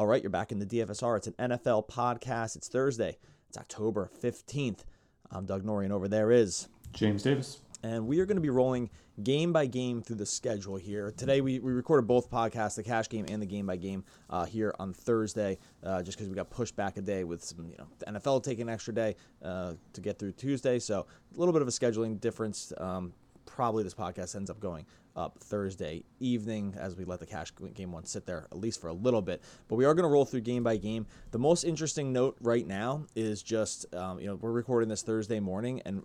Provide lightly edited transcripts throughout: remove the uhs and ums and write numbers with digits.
All right, you're back in the DFSR. It's an NFL podcast. It's Thursday. It's October 15th. I'm Doug Norrie. Over there is James Davis. And we are going to be rolling game by game through the schedule here. Today we recorded both podcasts, the cash game and the game by game, here on Thursday, just because we got pushed back a day with some, the NFL taking an extra day to get through Tuesday. So a little bit of a scheduling difference. Probably this podcast ends up going up Thursday evening as we let the cash game one sit there at least for a little bit. But we are going to roll through game by game. The most interesting note right now is just, we're recording this Thursday morning, and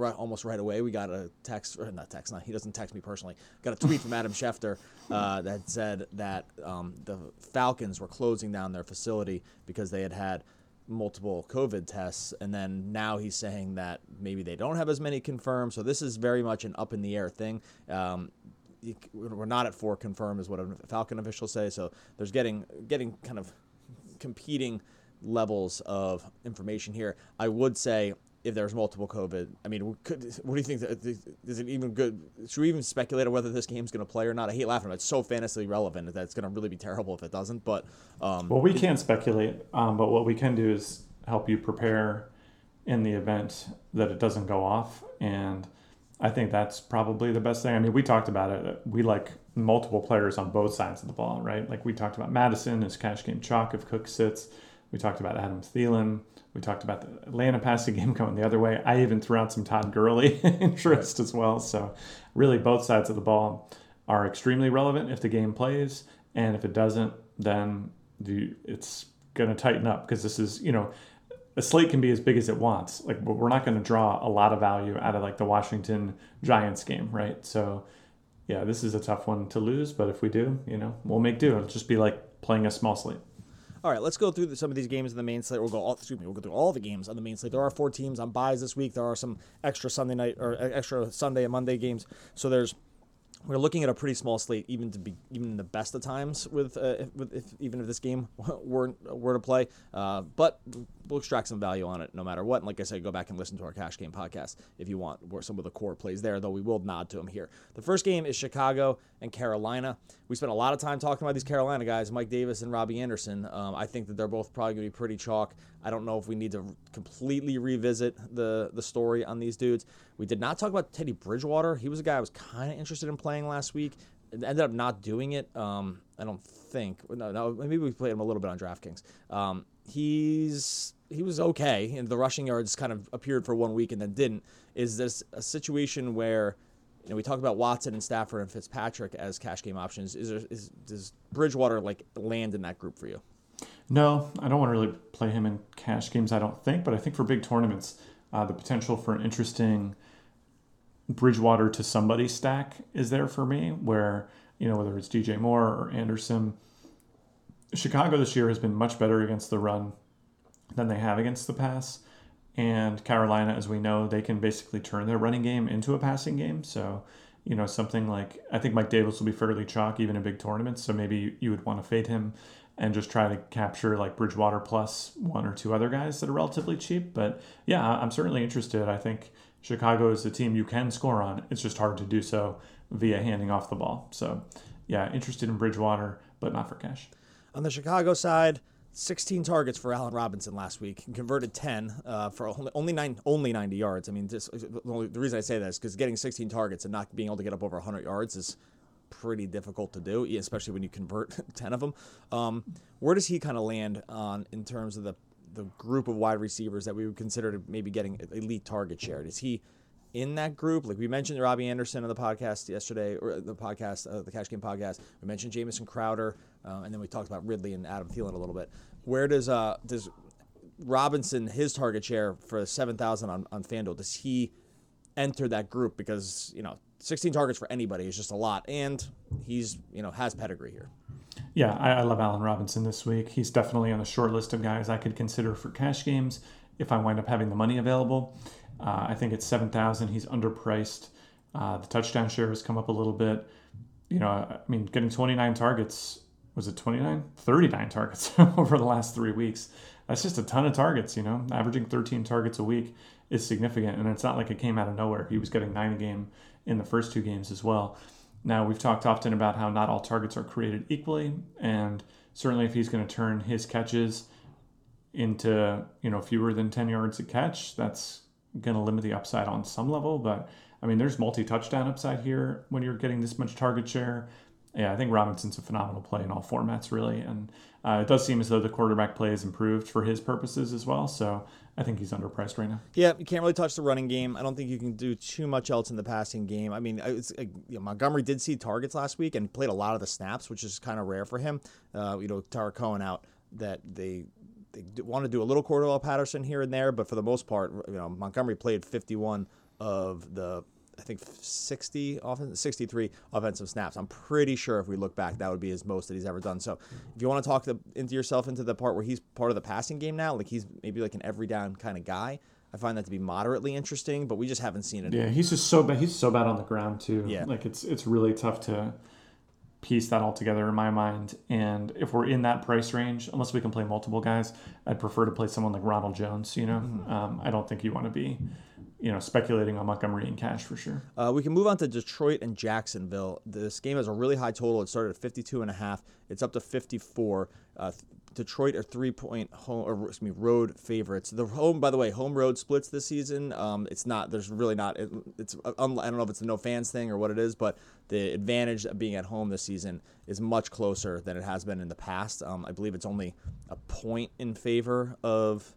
almost right away we got a text, or not text, he doesn't text me personally, got a tweet from Adam Schefter that said that the Falcons were closing down their facility because they had multiple COVID tests, and then now he's saying that maybe they don't have as many confirmed. So this is very much an up in the air thing. We're not at 4 confirmed is what a Falcon official say. So there's getting kind of competing levels of information here. I would say if there's multiple COVID, what do you think? Is it even good? Should we even speculate on whether this game's going to play or not? I hate laughing, but it's so fantasy relevant that it's going to really be terrible if it doesn't. But we can't speculate. But what we can do is help you prepare in the event that it doesn't go off. And I think that's probably the best thing. We talked about it. We like multiple players on both sides of the ball, right? Like we talked about Madison as cash game chalk if Cook sits. We talked about Adam Thielen. We talked about the Atlanta passing game going the other way. I even threw out some Todd Gurley interest as well. So really both sides of the ball are extremely relevant if the game plays. And if it doesn't, then it's going to tighten up because this is, a slate can be as big as it wants. Like we're not going to draw a lot of value out of like the Washington Giants game, right? So yeah, this is a tough one to lose. But if we do, we'll make do. It'll just be like playing a small slate. All right, let's go through some of these games in the main slate. We'll go through all the games on the main slate. There are 4 teams on byes this week. There are some extra Sunday night or extra Sunday and Monday games. So we're looking at a pretty small slate, even in the best of times, even if this game were to play. But we'll extract some value on it no matter what. And like I said, go back and listen to our cash game podcast if you want, where some of the core plays there, though we will nod to them here. The first game is Chicago and Carolina. We spent a lot of time talking about these Carolina guys, Mike Davis and Robbie Anderson. I think that they're both probably going to be pretty chalk. I don't know if we need to completely revisit the story on these dudes. We did not talk about Teddy Bridgewater. He was a guy I was kind of interested in playing last week. Ended up not doing it. I don't think. No, maybe we played him a little bit on DraftKings. He was okay, and the rushing yards kind of appeared for 1 week and then didn't. Is this a situation where, we talk about Watson and Stafford and Fitzpatrick as cash game options? Does Bridgewater land in that group for you? No, I don't want to really play him in cash games, I don't think. But I think for big tournaments, the potential for an interesting Bridgewater to somebody stack is there for me, where, whether it's DJ Moore or Anderson. Chicago this year has been much better against the run than they have against the pass. And Carolina, as we know, they can basically turn their running game into a passing game. So, something like, I think Mike Davis will be fairly chalk even in big tournaments. So maybe you would want to fade him and just try to capture like Bridgewater plus 1 or 2 other guys that are relatively cheap. But yeah, I'm certainly interested. I think Chicago is the team you can score on. It's just hard to do so via handing off the ball. So, yeah, interested in Bridgewater, but not for cash. On the Chicago side, 16 targets for Allen Robinson last week, and converted 10 for only 90 yards. The reason I say that is because getting 16 targets and not being able to get up over 100 yards is pretty difficult to do, especially when you convert 10 of them. Where does he kind of land on in terms of the group of wide receivers that we would consider to maybe getting elite target share? Is he in that group? Like we mentioned Robbie Anderson on the podcast yesterday, or the Cash Game podcast. We mentioned Jamison Crowder, and then we talked about Ridley and Adam Thielen a little bit. Where does Robinson, his target share for 7,000 on FanDuel, does he enter that group? Because, 16 targets for anybody is just a lot, and he's, has pedigree here. Yeah, I love Allen Robinson this week. He's definitely on the short list of guys I could consider for cash games if I wind up having the money available. I think it's 7,000. He's underpriced. The touchdown share has come up a little bit. Getting 29 targets, was it 29? 39 targets over the last 3 weeks. That's just a ton of targets, Averaging 13 targets a week is significant, and it's not like it came out of nowhere. He was getting 9 a game in the first 2 games as well. Now, we've talked often about how not all targets are created equally, and Certainly if he's going to turn his catches into, you know, fewer than 10 yards a catch, that's going to limit the upside on some level. But I mean, there's multi-touchdown upside here when you're getting this much target share. Yeah, I think Robinson's a phenomenal play in all formats, really. And it does seem as though the quarterback play has improved for his purposes as well. So I think he's underpriced right now. Yeah, you can't really touch the running game. I don't think you can do too much else in the passing game. I mean, it's, you know, Montgomery did see targets last week and played a lot of the snaps, which is kind of rare for him. You know, Tara Cohen out, that they want to do a little Cordell Patterson here and there. But for the most part, you know, Montgomery played 51 of the, I think, 63 offensive snaps. I'm pretty sure if we look back, that would be his most that he's ever done. So if you want to talk into yourself into the part where he's part of the passing game now, like he's maybe like an every down kind of guy, I find that to be moderately interesting, but we just haven't seen it. Yeah, he's just so bad. He's so bad on the ground too. Yeah. Like it's really tough to piece that all together in my mind. And if we're in that price range, unless we can play multiple guys, I'd prefer to play someone like Ronald Jones. You know, I don't think you want to be, you know, speculating on Montgomery in cash for sure. We can move on to Detroit and Jacksonville. This game has a really high total. It started at 52.5. It's up to 54. Detroit are 3-point road favorites. The home, by the way, home road splits this season. It's not, there's really not, I don't know if it's the no fans thing or what it is, but the advantage of being at home this season is much closer than it has been in the past. I believe it's only a point in favor of,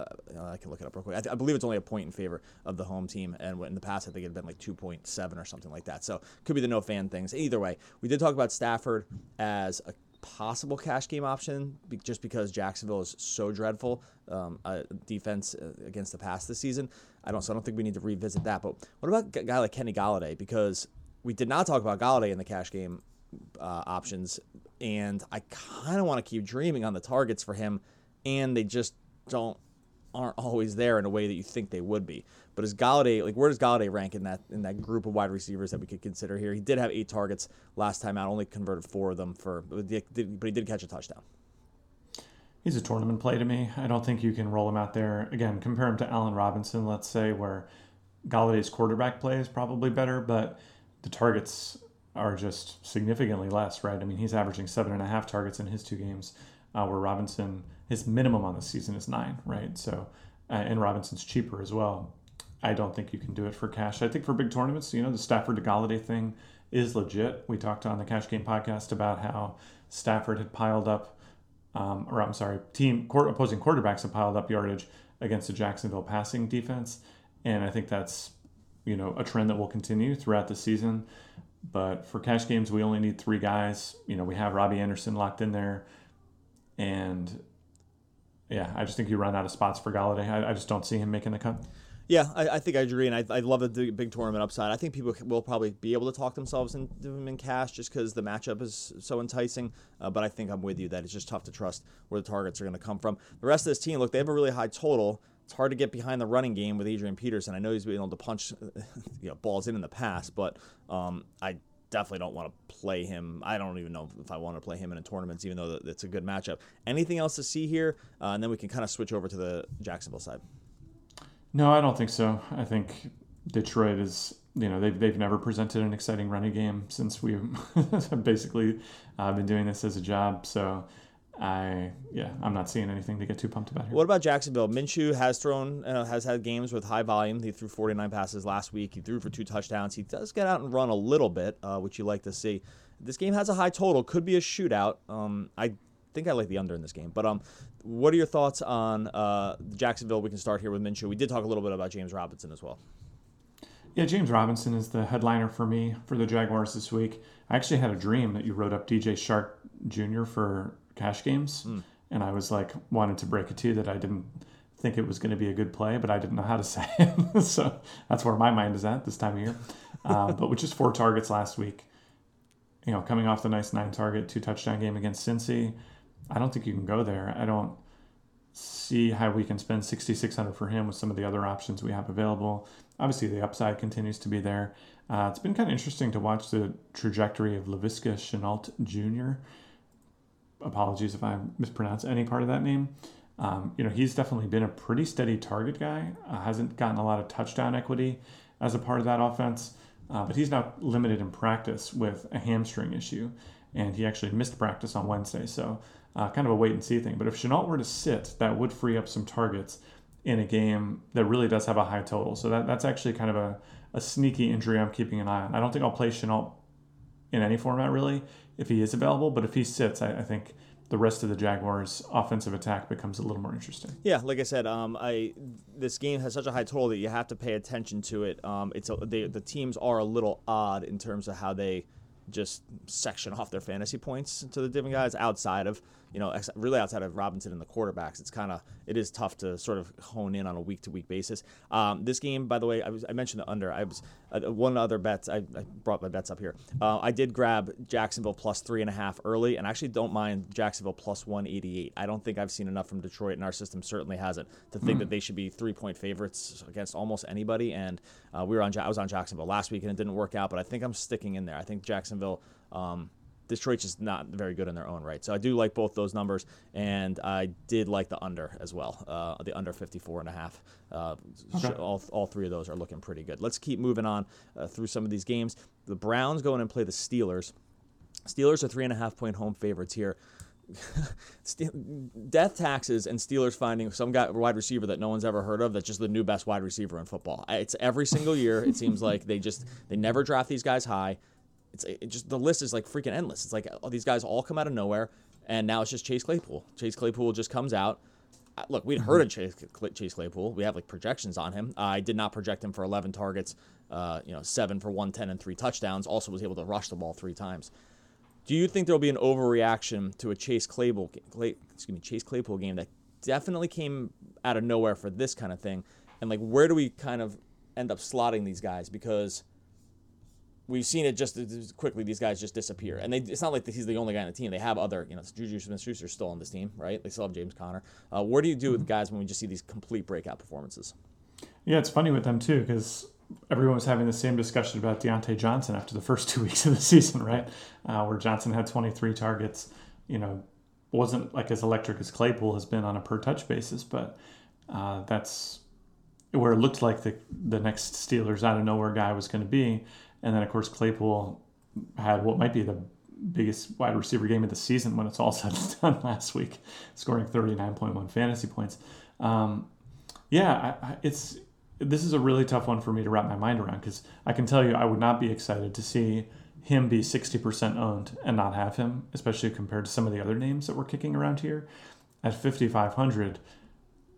I can look it up real quick. I believe it's only a point in favor of the home team, and in the past I think it had been like 2.7 or something like that. So could be the no fan things. Either way, we did talk about Stafford as a possible cash game option just because Jacksonville is so dreadful defense against the pass this season. I don't think we need to revisit that. But what about a guy like Kenny Golladay? Because we did not talk about Golladay in the cash game options, and I kind of want to keep dreaming on the targets for him, and they just aren't always there in a way that you think they would be. But is Golladay, like, where does Golladay rank in that group of wide receivers that we could consider here? He did have 8 targets last time out, only converted 4 of them but he did catch a touchdown. He's a tournament play to me. I don't think you can roll him out there. Again, compare him to Allen Robinson, let's say, where Galladay's quarterback play is probably better, but the targets are just significantly less, right? I mean, he's averaging 7.5 targets in his 2 games, where Robinson, his minimum on the season is 9, right? So, and Robinson's cheaper as well. I don't think you can do it for cash. I think for big tournaments, you know, the Stafford to Golladay thing is legit. We talked on the Cash Game podcast about how Stafford had piled up, opposing quarterbacks had piled up yardage against the Jacksonville passing defense. And I think that's, you know, a trend that will continue throughout the season. But for cash games, we only need 3 guys. You know, we have Robbie Anderson locked in there. And yeah, I just think you run out of spots for Golladay. I just don't see him making the cut. Yeah, I think I agree, and I love the big tournament upside. I think people will probably be able to talk themselves into him in cash just because the matchup is so enticing, but I think I'm with you that it's just tough to trust where the targets are going to come from. The rest of this team, look, they have a really high total. It's hard to get behind the running game with Adrian Peterson. I know he's been able to punch balls in the past, but I definitely don't want to play him. I don't even know if I want to play him in a tournament, even though it's a good matchup. Anything else to see here? And then we can kind of switch over to the Jacksonville side. No, I don't think so. I think Detroit is, you know, they've never presented an exciting running game since we've basically been doing this as a job. So I'm not seeing anything to get too pumped about here. What about Jacksonville? Minshew has had games with high volume. He threw 49 passes last week. He threw for 2 touchdowns. He does get out and run a little bit, which you like to see. This game has a high total. Could be a shootout. I think I like the under in this game, but what are your thoughts on Jacksonville? We can start here with Minshew. We did talk a little bit about James Robinson as well. Yeah, James Robinson is the headliner for me for the Jaguars this week. I actually had a dream that you wrote up DJ Shark Jr. for cash games, and I was like, wanted to break it to you that I didn't think it was going to be a good play, but I didn't know how to say it. So that's where my mind is at this time of year. But with just 4 targets last week, you know, coming off the nice 9 target, 2 touchdown game against Cincy. I don't think you can go there. I don't see how we can spend $6,600 for him with some of the other options we have available. Obviously, the upside continues to be there. It's been kind of interesting to watch the trajectory of Laviska Shenault Jr. Apologies if I mispronounce any part of that name. You know, he's definitely been a pretty steady target guy. Hasn't gotten a lot of touchdown equity as a part of that offense, but he's now limited in practice with a hamstring issue, and he actually missed practice on Wednesday. So kind of a wait and see thing. But if Shenault were to sit, that would free up some targets in a game that really does have a high total. So that's actually kind of a sneaky injury I'm keeping an eye on. I don't think I'll play Shenault in any format really if he is available, but if he sits, I think the rest of the Jaguars' offensive attack becomes a little more interesting. Yeah, like I said, this game has such a high total that you have to pay attention to it. The teams are a little odd in terms of how they just section off their fantasy points to the different guys outside of Robinson and the quarterbacks. It is tough to sort of hone in on a week-to-week basis. This game, by the way, I mentioned the under. One other bet, I brought my bets up here. I did grab Jacksonville plus 3.5 early, and I actually don't mind Jacksonville plus 188. I don't think I've seen enough from Detroit, and our system certainly hasn't, to think that they should be 3-point favorites against almost anybody. And I was on Jacksonville last week, and it didn't work out, but I think I'm sticking in there. I think Jacksonville... Detroit's just not very good in their own right. So I do like both those numbers, and I did like the under as well. The under 54.5. Okay. All three of those are looking pretty good. Let's keep moving on through some of these games. The Browns go in and play the Steelers. Steelers are 3.5-point home favorites here. Death taxes and Steelers finding some guy wide receiver that no one's ever heard of that's just the new best wide receiver in football. It's every single year. It seems like they never draft these guys high. It's just the list is like freaking endless. It's like these guys all come out of nowhere, and now it's just Chase Claypool. Chase Claypool just comes out. Look, we'd heard of Chase Claypool. We have like projections on him. I did not project him for 11 targets, 7 for 110 and 3 touchdowns. Also was able to rush the ball 3 times. Do you think there'll be an overreaction to a Chase Claypool game that definitely came out of nowhere for this kind of thing? And like, where do we kind of end up slotting these guys? Because we've seen it just as quickly. These guys just disappear. And it's not like he's the only guy on the team. They have other, Juju Smith-Schuster's still on this team, right? They still have James Conner. What do you do with guys when we just see these complete breakout performances? Yeah, it's funny with them too, because everyone was having the same discussion about Diontae Johnson after the first 2 weeks of the season, right? Where Johnson had 23 targets, wasn't like as electric as Claypool has been on a per-touch basis, but that's where it looked like the next Steelers out-of-nowhere guy was going to be. And then, of course, Claypool had what might be the biggest wide receiver game of the season when it's all said and done last week, scoring 39.1 fantasy points. This is a really tough one for me to wrap my mind around, because I can tell you I would not be excited to see him be 60% owned and not have him, especially compared to some of the other names that we're kicking around here. At 5,500,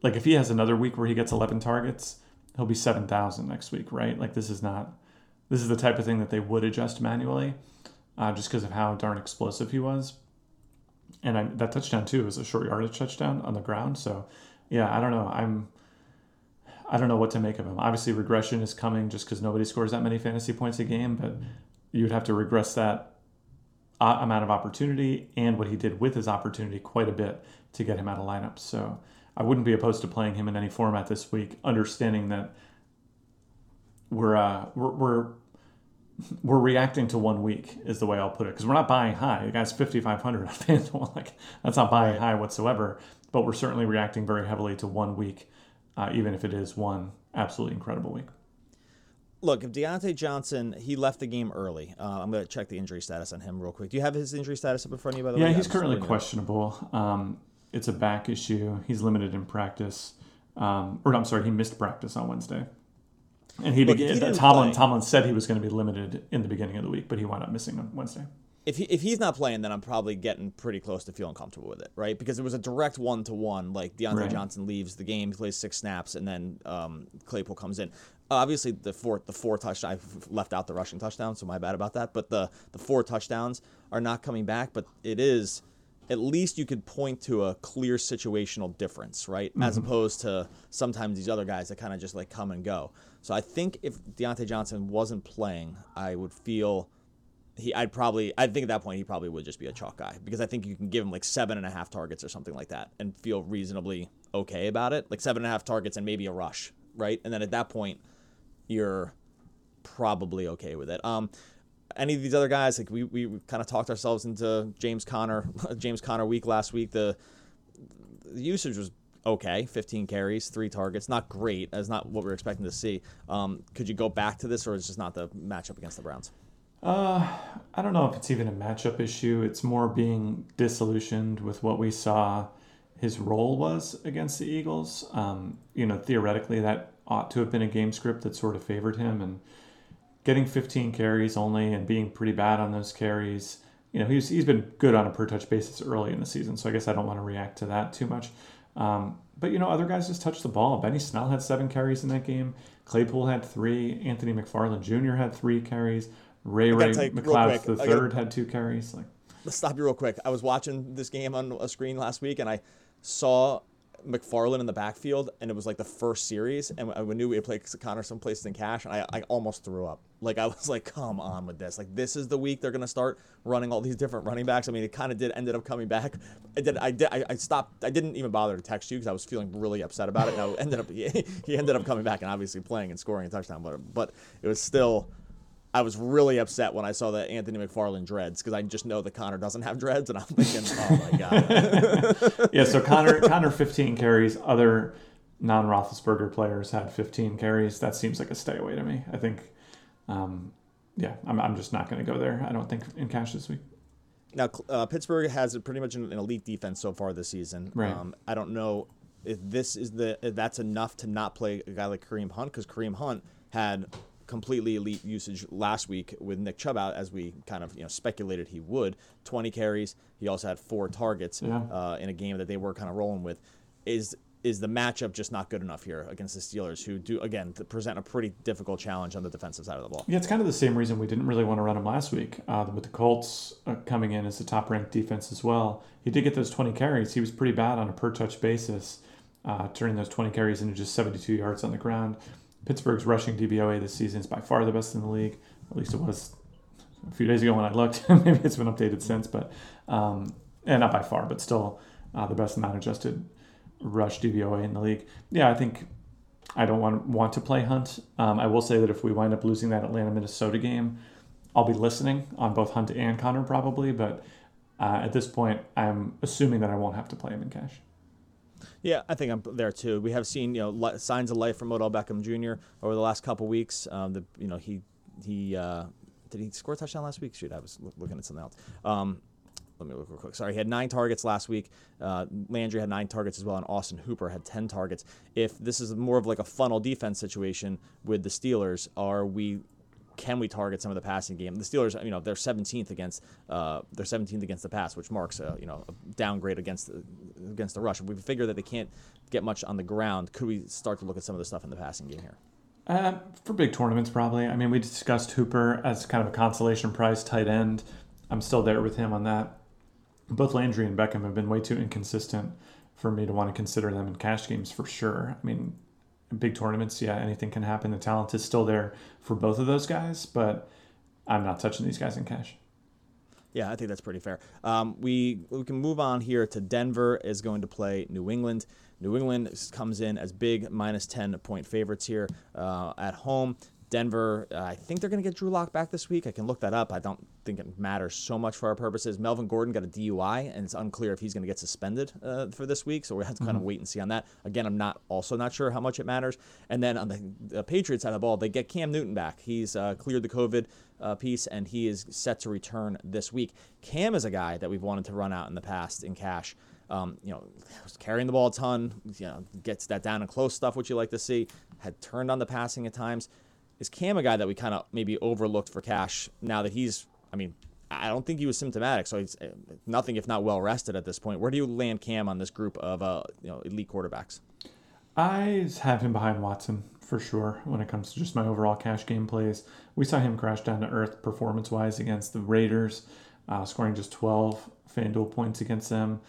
like if he has another week where he gets 11 targets, he'll be 7,000 next week, right? Like this is the type of thing that they would adjust manually, just because of how darn explosive he was. And that touchdown too was a short yardage touchdown on the ground. So, yeah, I don't know. I don't know what to make of him. Obviously, regression is coming just because nobody scores that many fantasy points a game. But you'd have to regress that amount of opportunity and what he did with his opportunity quite a bit to get him out of lineups. So I wouldn't be opposed to playing him in any format this week, understanding that we're reacting to 1 week is the way I'll put it, because we're not buying high. The guy's 5,500 on FanDuel. Like, that's not buying high whatsoever, but we're certainly reacting very heavily to 1 week, even if it is one absolutely incredible week. Look, if Diontae Johnson, he left the game early. I'm going to check the injury status on him real quick. Do you have his injury status up in front of you, by the way? Yeah, he's currently questionable. It's a back issue. He's limited in practice. He missed practice on Wednesday. And Tomlin said he was going to be limited in the beginning of the week, but he wound up missing on Wednesday. If he's not playing, then I'm probably getting pretty close to feeling comfortable with it, right? Because it was a direct 1-to-1. Like, Diontae Johnson leaves the game, he plays 6 snaps, and then Claypool comes in. Obviously, the four touchdowns, I left out the rushing touchdown, so my bad about that. But the 4 touchdowns are not coming back, but it is... at least you could point to a clear situational difference, right? Mm-hmm. As opposed to sometimes these other guys that kind of just like come and go. So I think if Diontae Johnson wasn't playing, I would feel I think at that point he probably would just be a chalk guy, because I think you can give him like 7.5 targets or something like that and feel reasonably okay about it. Like 7.5 targets and maybe a rush, right? And then at that point, you're probably okay with it. Any of these other guys, like we kind of talked ourselves into James Conner week last week. The usage was okay, 15 carries, 3 targets, not great. That's not what we were expecting to see. Could you go back to this, or is it just not the matchup against the Browns? I don't know if it's even a matchup issue. It's more being disillusioned with what we saw his role was against the Eagles. You know, theoretically, that ought to have been a game script that sort of favored him. And getting 15 carries only and being pretty bad on those carries, you know, he's been good on a per-touch basis early in the season. So I guess I don't want to react to that too much. But, you know, other guys just touched the ball. Benny Snell had 7 carries in that game. Claypool had 3. Anthony McFarland Jr. had 3 carries. Ray McLeod the third had 2 carries. Let's stop you real quick. I was watching this game on a screen last week, and I saw McFarland in the backfield, and it was like the first series, and I knew we had played Connor someplace in cash, and I almost threw up. I was like, come on with this. This is the week they're gonna start running all these different running backs. I mean, it kind of did ended up coming back. I stopped. I didn't even bother to text you because I was feeling really upset about it. And I ended up he ended up coming back and obviously playing and scoring a touchdown, but it was still. I was really upset when I saw that Anthony McFarland dreads because I just know that Connor doesn't have dreads, and I'm thinking, oh my god. Yeah, so Connor 15 carries. Other non-Roethlisberger players had 15 carries. That seems like a stay away to me. I think, I'm just not going to go there. I don't think in cash this week. Now Pittsburgh has pretty much an elite defense so far this season. Right. I don't know if that's enough to not play a guy like Kareem Hunt because Kareem Hunt had completely elite usage last week with Nick Chubb out, as we kind of speculated he would. 20 carries. He also had 4 targets in a game that they were kind of rolling with. Is the matchup just not good enough here against the Steelers, who do again present a pretty difficult challenge on the defensive side of the ball? Yeah, it's kind of the same reason we didn't really want to run him last week. With the Colts coming in as the top ranked defense as well, he did get those 20 carries. He was pretty bad on a per touch basis, turning those 20 carries into just 72 yards on the ground. Pittsburgh's rushing DVOA this season is by far the best in the league. At least it was a few days ago when I looked. Maybe it's been updated since, but and not by far, but still the best non-adjusted rush DVOA in the league. Yeah, I think I don't want to play Hunt. I will say that if we wind up losing that Atlanta-Minnesota game, I'll be listening on both Hunt and Connor probably, but at this point, I'm assuming that I won't have to play him in cash. Yeah, I think I'm there too. We have seen signs of life from Odell Beckham Jr. over the last couple weeks. He did he score a touchdown last week? Shoot, I was looking at something else. Let me look real quick. Sorry, he had 9 targets last week. Landry had 9 targets as well, and Austin Hooper had 10 targets. If this is more of like a funnel defense situation with the Steelers, can we target some of the passing game? The Steelers, they're 17th against the pass, which marks a downgrade against the rush. We figure that they can't get much on the ground. Could we start to look at some of the stuff in the passing game here? For big tournaments, probably. I mean, we discussed Hooper as kind of a consolation prize tight end. I'm still there with him on that. Both Landry and Beckham have been way too inconsistent for me to want to consider them in cash games for sure. I mean, big tournaments, yeah, anything can happen. The talent is still there for both of those guys, but I'm not touching these guys in cash. Yeah, I think that's pretty fair. We can move on here to Denver is going to play New England. New England comes in as big minus 10-point favorites here at home. Denver, I think they're going to get Drew Locke back this week. I can look that up. I don't think it matters so much for our purposes. Melvin Gordon got a DUI, and it's unclear if he's going to get suspended for this week, so we have to kind of wait and see on that. Again, I'm not sure how much it matters. And then on the Patriots side of the ball, they get Cam Newton back. He's cleared the COVID piece, and he is set to return this week. Cam is a guy that we've wanted to run out in the past in cash. Carrying the ball a ton, gets that down and close stuff, which you like to see, had turned on the passing at times. Is Cam a guy that we kind of maybe overlooked for cash now that he's, I don't think he was symptomatic, so he's nothing if not well-rested at this point. Where do you land Cam on this group of elite quarterbacks? I have him behind Watson for sure when it comes to just my overall cash game plays. We saw him crash down to earth performance-wise against the Raiders, scoring just 12 FanDuel points against them.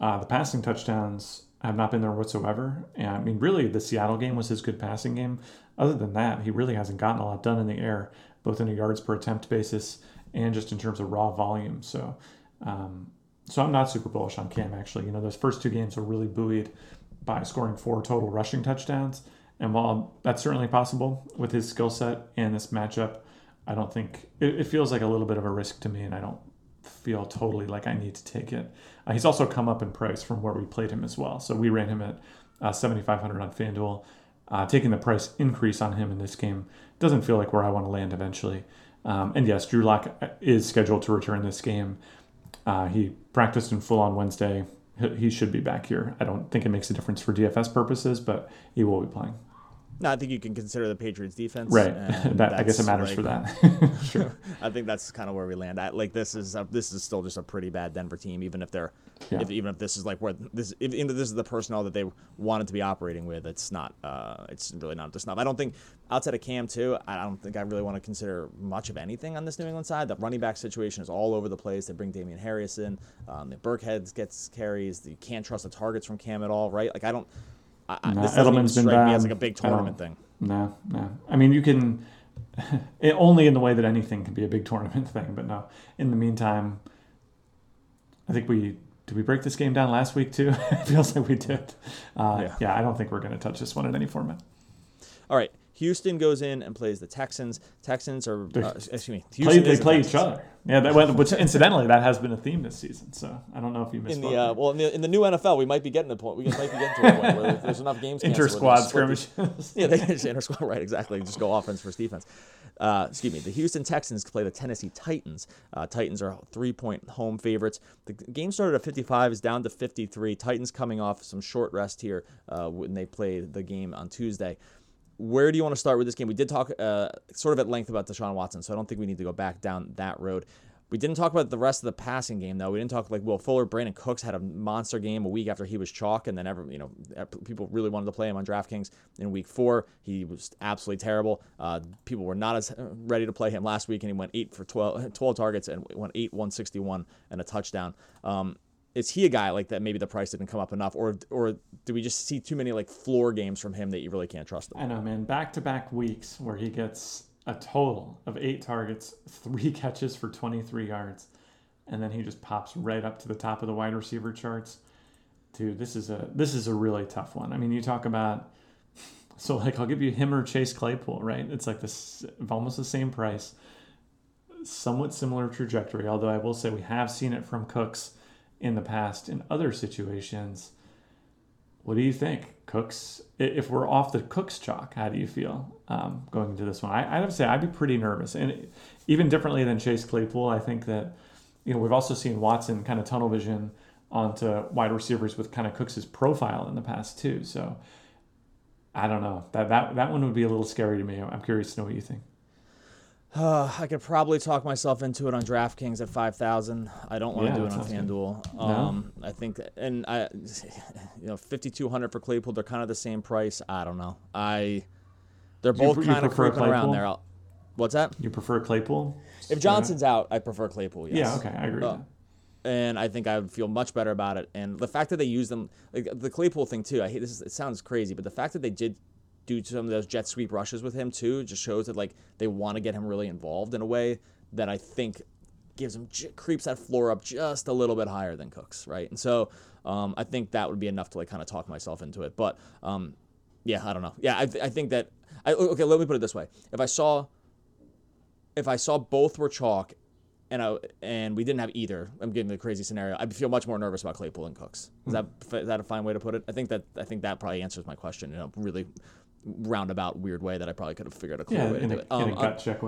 The passing touchdowns have not been there whatsoever. And, really, the Seattle game was his good passing game. Other than that, he really hasn't gotten a lot done in the air, both in a yards per attempt basis and just in terms of raw volume. So so I'm not super bullish on Cam, actually. Those first 2 games were really buoyed by scoring 4 total rushing touchdowns. And while that's certainly possible with his skill set and this matchup, I don't think it feels like a little bit of a risk to me, and I don't feel totally like I need to take it. He's also come up in price from where we played him as well. So we ran him at $7,500 on FanDuel. Taking the price increase on him in this game doesn't feel like where I want to land eventually. And yes, Drew Locke is scheduled to return this game. He practiced in full on Wednesday. He should be back here. I don't think it makes a difference for DFS purposes, but he will be playing. No, I think you can consider the Patriots defense. Right. I guess it matters for that. Sure. I think that's kind of where we land at. Like, this is still just a pretty bad Denver team, even if they're, even if this is like where this, even if this is the personnel that they wanted to be operating with, it's not, it's really not up to snuff. I don't think outside of Cam too, I don't think I really want to consider much of anything on this New England side. The running back situation is all over the place. They bring Damian Harris in, the Burkhead gets carries. You can't trust the targets from Cam at all. Right. Like this Edelman's been bad. It's like a big tournament thing. No. I mean, you can only in the way that anything can be a big tournament thing. But no, in the meantime, I think we break this game down last week too. It feels like we did. I don't think we're going to touch this one in any format. All right. Houston goes in and plays the Texans. They play each other. Yeah, which incidentally, that has been a theme this season. So I don't know if you missed that. In the new NFL, we might be getting to a point. We might be getting to a point where there's enough games. Inter-squad skirmishes. They just inter-squad, right? Exactly. Just go offense versus defense. The Houston Texans play the Tennessee Titans. Titans are 3-point home favorites. The game started at 55, is down to 53. Titans coming off some short rest here when they played the game on Tuesday. Where do you want to start with this game? We did talk sort of at length about Deshaun Watson, so I don't think we need to go back down that road. We didn't talk about the rest of the passing game, though. We didn't talk like Will Fuller. Brandon Cooks had a monster game a week after he was chalk, and then people really wanted to play him on DraftKings in week 4. He was absolutely terrible. People were not as ready to play him last week, and he went 8 for 12 targets and went 8, 161, and a touchdown. Is he a guy like that? Maybe the price didn't come up enough, or do we just see too many like floor games from him that you really can't trust him? I know, man. Back-to-back weeks where he gets a total of 8 targets, 3 catches for 23 yards, and then he just pops right up to the top of the wide receiver charts. Dude, this is a really tough one. I mean, you talk about I'll give you him or Chase Claypool, right? It's like this almost the same price, somewhat similar trajectory. Although I will say we have seen it from Cooks in the past in other situations. What do you think? Cooks, if we're off the Cooks chalk, how do you feel going into this one? I'd have to say I'd be pretty nervous. And even differently than Chase Claypool, I think that we've also seen Watson kind of tunnel vision onto wide receivers with kind of Cooks' profile in the past too. So I don't know. That one would be a little scary to me. I'm curious to know what you think. I could probably talk myself into it on DraftKings at 5,000. I don't want to do it on FanDuel. I think that, and 5,200 for Claypool. They're kind of the same price. I don't know. They're both kind of creeping around there. What's that? You prefer Claypool? If Johnson's out, I prefer Claypool. Yes. Yeah. Okay, I agree. And I think I would feel much better about it. And the fact that they use them, like the Claypool thing too. I hate this. It sounds crazy, but the fact that they did do some of those jet sweep rushes with him too, just shows that like they want to get him really involved in a way that I think gives him creeps that floor up just a little bit higher than Cooks, right? And so I think that would be enough to like kind of talk myself into it. But I don't know. Yeah, I think that okay. Let me put it this way: if I saw both were chalk, and we didn't have either, I'm giving the crazy scenario, I'd feel much more nervous about Claypool and Cooks. Is that a fine way to put it? I think that probably answers my question. Really roundabout weird way that I probably could have figured out a clear way to do it. Sure.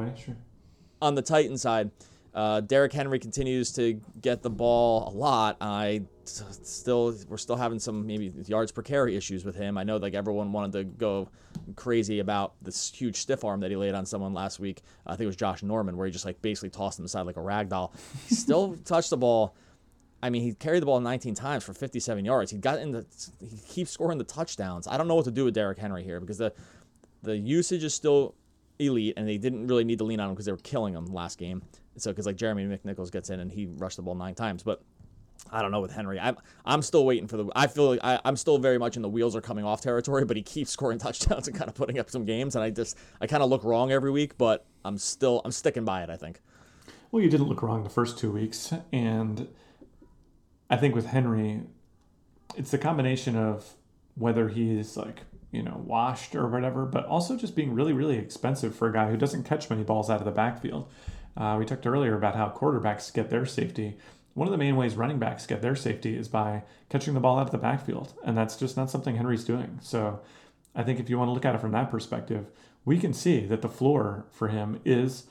On the Titan side, Derrick Henry continues to get the ball a lot. We're still having some maybe yards per carry issues with him. I know like everyone wanted to go crazy about this huge stiff arm that he laid on someone last week. I think it was Josh Norman, where he just like basically tossed him aside like a rag doll. He still touched the ball. I mean, he carried the ball 19 times for 57 yards. He keeps scoring the touchdowns. I don't know what to do with Derrick Henry here because the usage is still elite, and they didn't really need to lean on him because they were killing him last game. So because like Jeremy McNichols gets in and he rushed the ball 9 times, but I don't know with Henry. I'm still waiting for I feel like I'm still very much in the wheels are coming off territory, but he keeps scoring touchdowns and kind of putting up some games, and I kind of look wrong every week, but I'm sticking by it, I think. Well, you didn't look wrong the first 2 weeks, and I think with Henry, it's the combination of whether he's like, washed or whatever, but also just being really, really expensive for a guy who doesn't catch many balls out of the backfield. We talked earlier about how quarterbacks get their safety. One of the main ways running backs get their safety is by catching the ball out of the backfield, and that's just not something Henry's doing. So I think if you want to look at it from that perspective, we can see that the floor for him is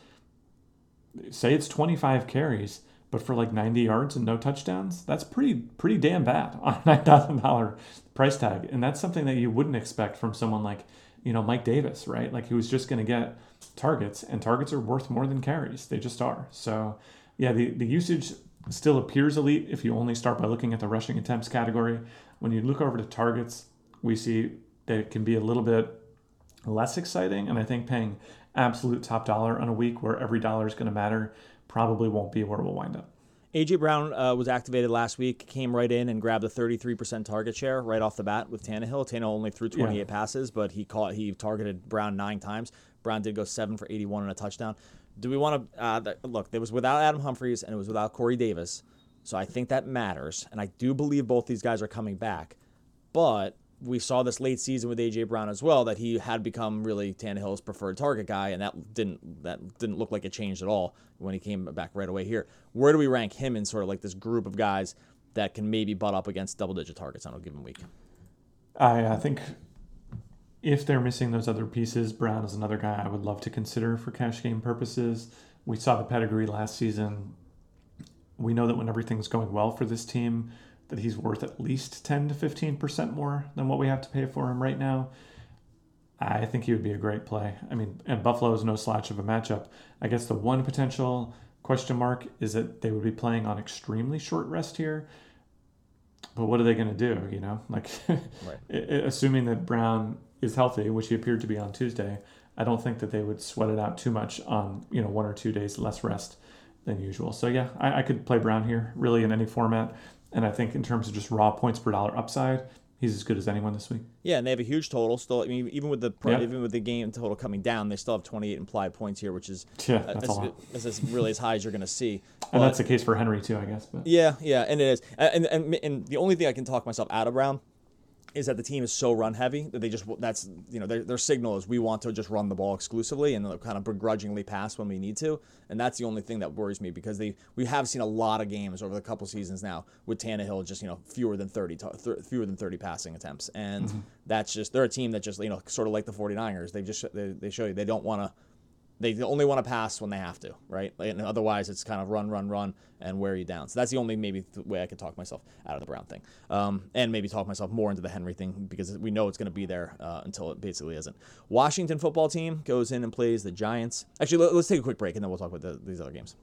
say it's 25 carries, but for like 90 yards and no touchdowns, that's pretty damn bad on a $9,000 price tag. And that's something that you wouldn't expect from someone like, you know, Mike Davis, right? Like, he was just going to get targets, and targets are worth more than carries. They just are. So yeah, the usage still appears elite if you only start by looking at the rushing attempts category. When you look over to targets, we see that it can be a little bit less exciting. And I think paying absolute top dollar on a week where every dollar is going to matter probably won't be where we'll wind up. AJ Brown was activated last week, came right in and grabbed a 33% target share right off the bat with Tannehill. Tannehill only threw 28 passes, but he targeted Brown 9 times. Brown did go 7 for 81 and a touchdown. Do we want to look? It was without Adam Humphries and it was without Corey Davis, so I think that matters. And I do believe both these guys are coming back, but we saw this late season with AJ Brown as well that he had become really Tannehill's preferred target guy, and that didn't look like it changed at all when he came back right away here. Where do we rank him in sort of like this group of guys that can maybe butt up against double-digit targets on a given week? I think if they're missing those other pieces, Brown is another guy I would love to consider for cash game purposes. We saw the pedigree last season. We know that when everything's going well for this team, that he's worth at least 10 to 15% more than what we have to pay for him right now. I think he would be a great play. I mean, and Buffalo is no slouch of a matchup. I guess the one potential question mark is that they would be playing on extremely short rest here. But what are they going to do, you know? Like, assuming that Brown is healthy, which he appeared to be on Tuesday, I don't think that they would sweat it out too much on, you know, 1 or 2 days less rest than usual. So, yeah, I could play Brown here really in any format. And I think in terms of just raw points per dollar upside, he's as good as anyone this week. Yeah, and they have a huge total still. I mean, even with the game total coming down, they still have 28 implied points here, which is that's really as high as you're going to see. But, and that's the case for Henry too, I guess. But. Yeah, and it is. And the only thing I can talk myself out of Brown is that the team is so run heavy that they just their signal is we want to just run the ball exclusively and kind of begrudgingly pass when we need to, and that's the only thing that worries me because we have seen a lot of games over the couple seasons now with Tannehill just fewer than 30 passing attempts, and that's just they're a team that just sort of like the 49ers they show you they don't want to. They only want to pass when they have to, right? And otherwise, it's kind of run, and wear you down. So that's the only way I could talk myself out of the Brown thing, and maybe talk myself more into the Henry thing because we know it's going to be there until it basically isn't. Washington football team goes in and plays the Giants. Actually, let's take a quick break, and then we'll talk about these other games.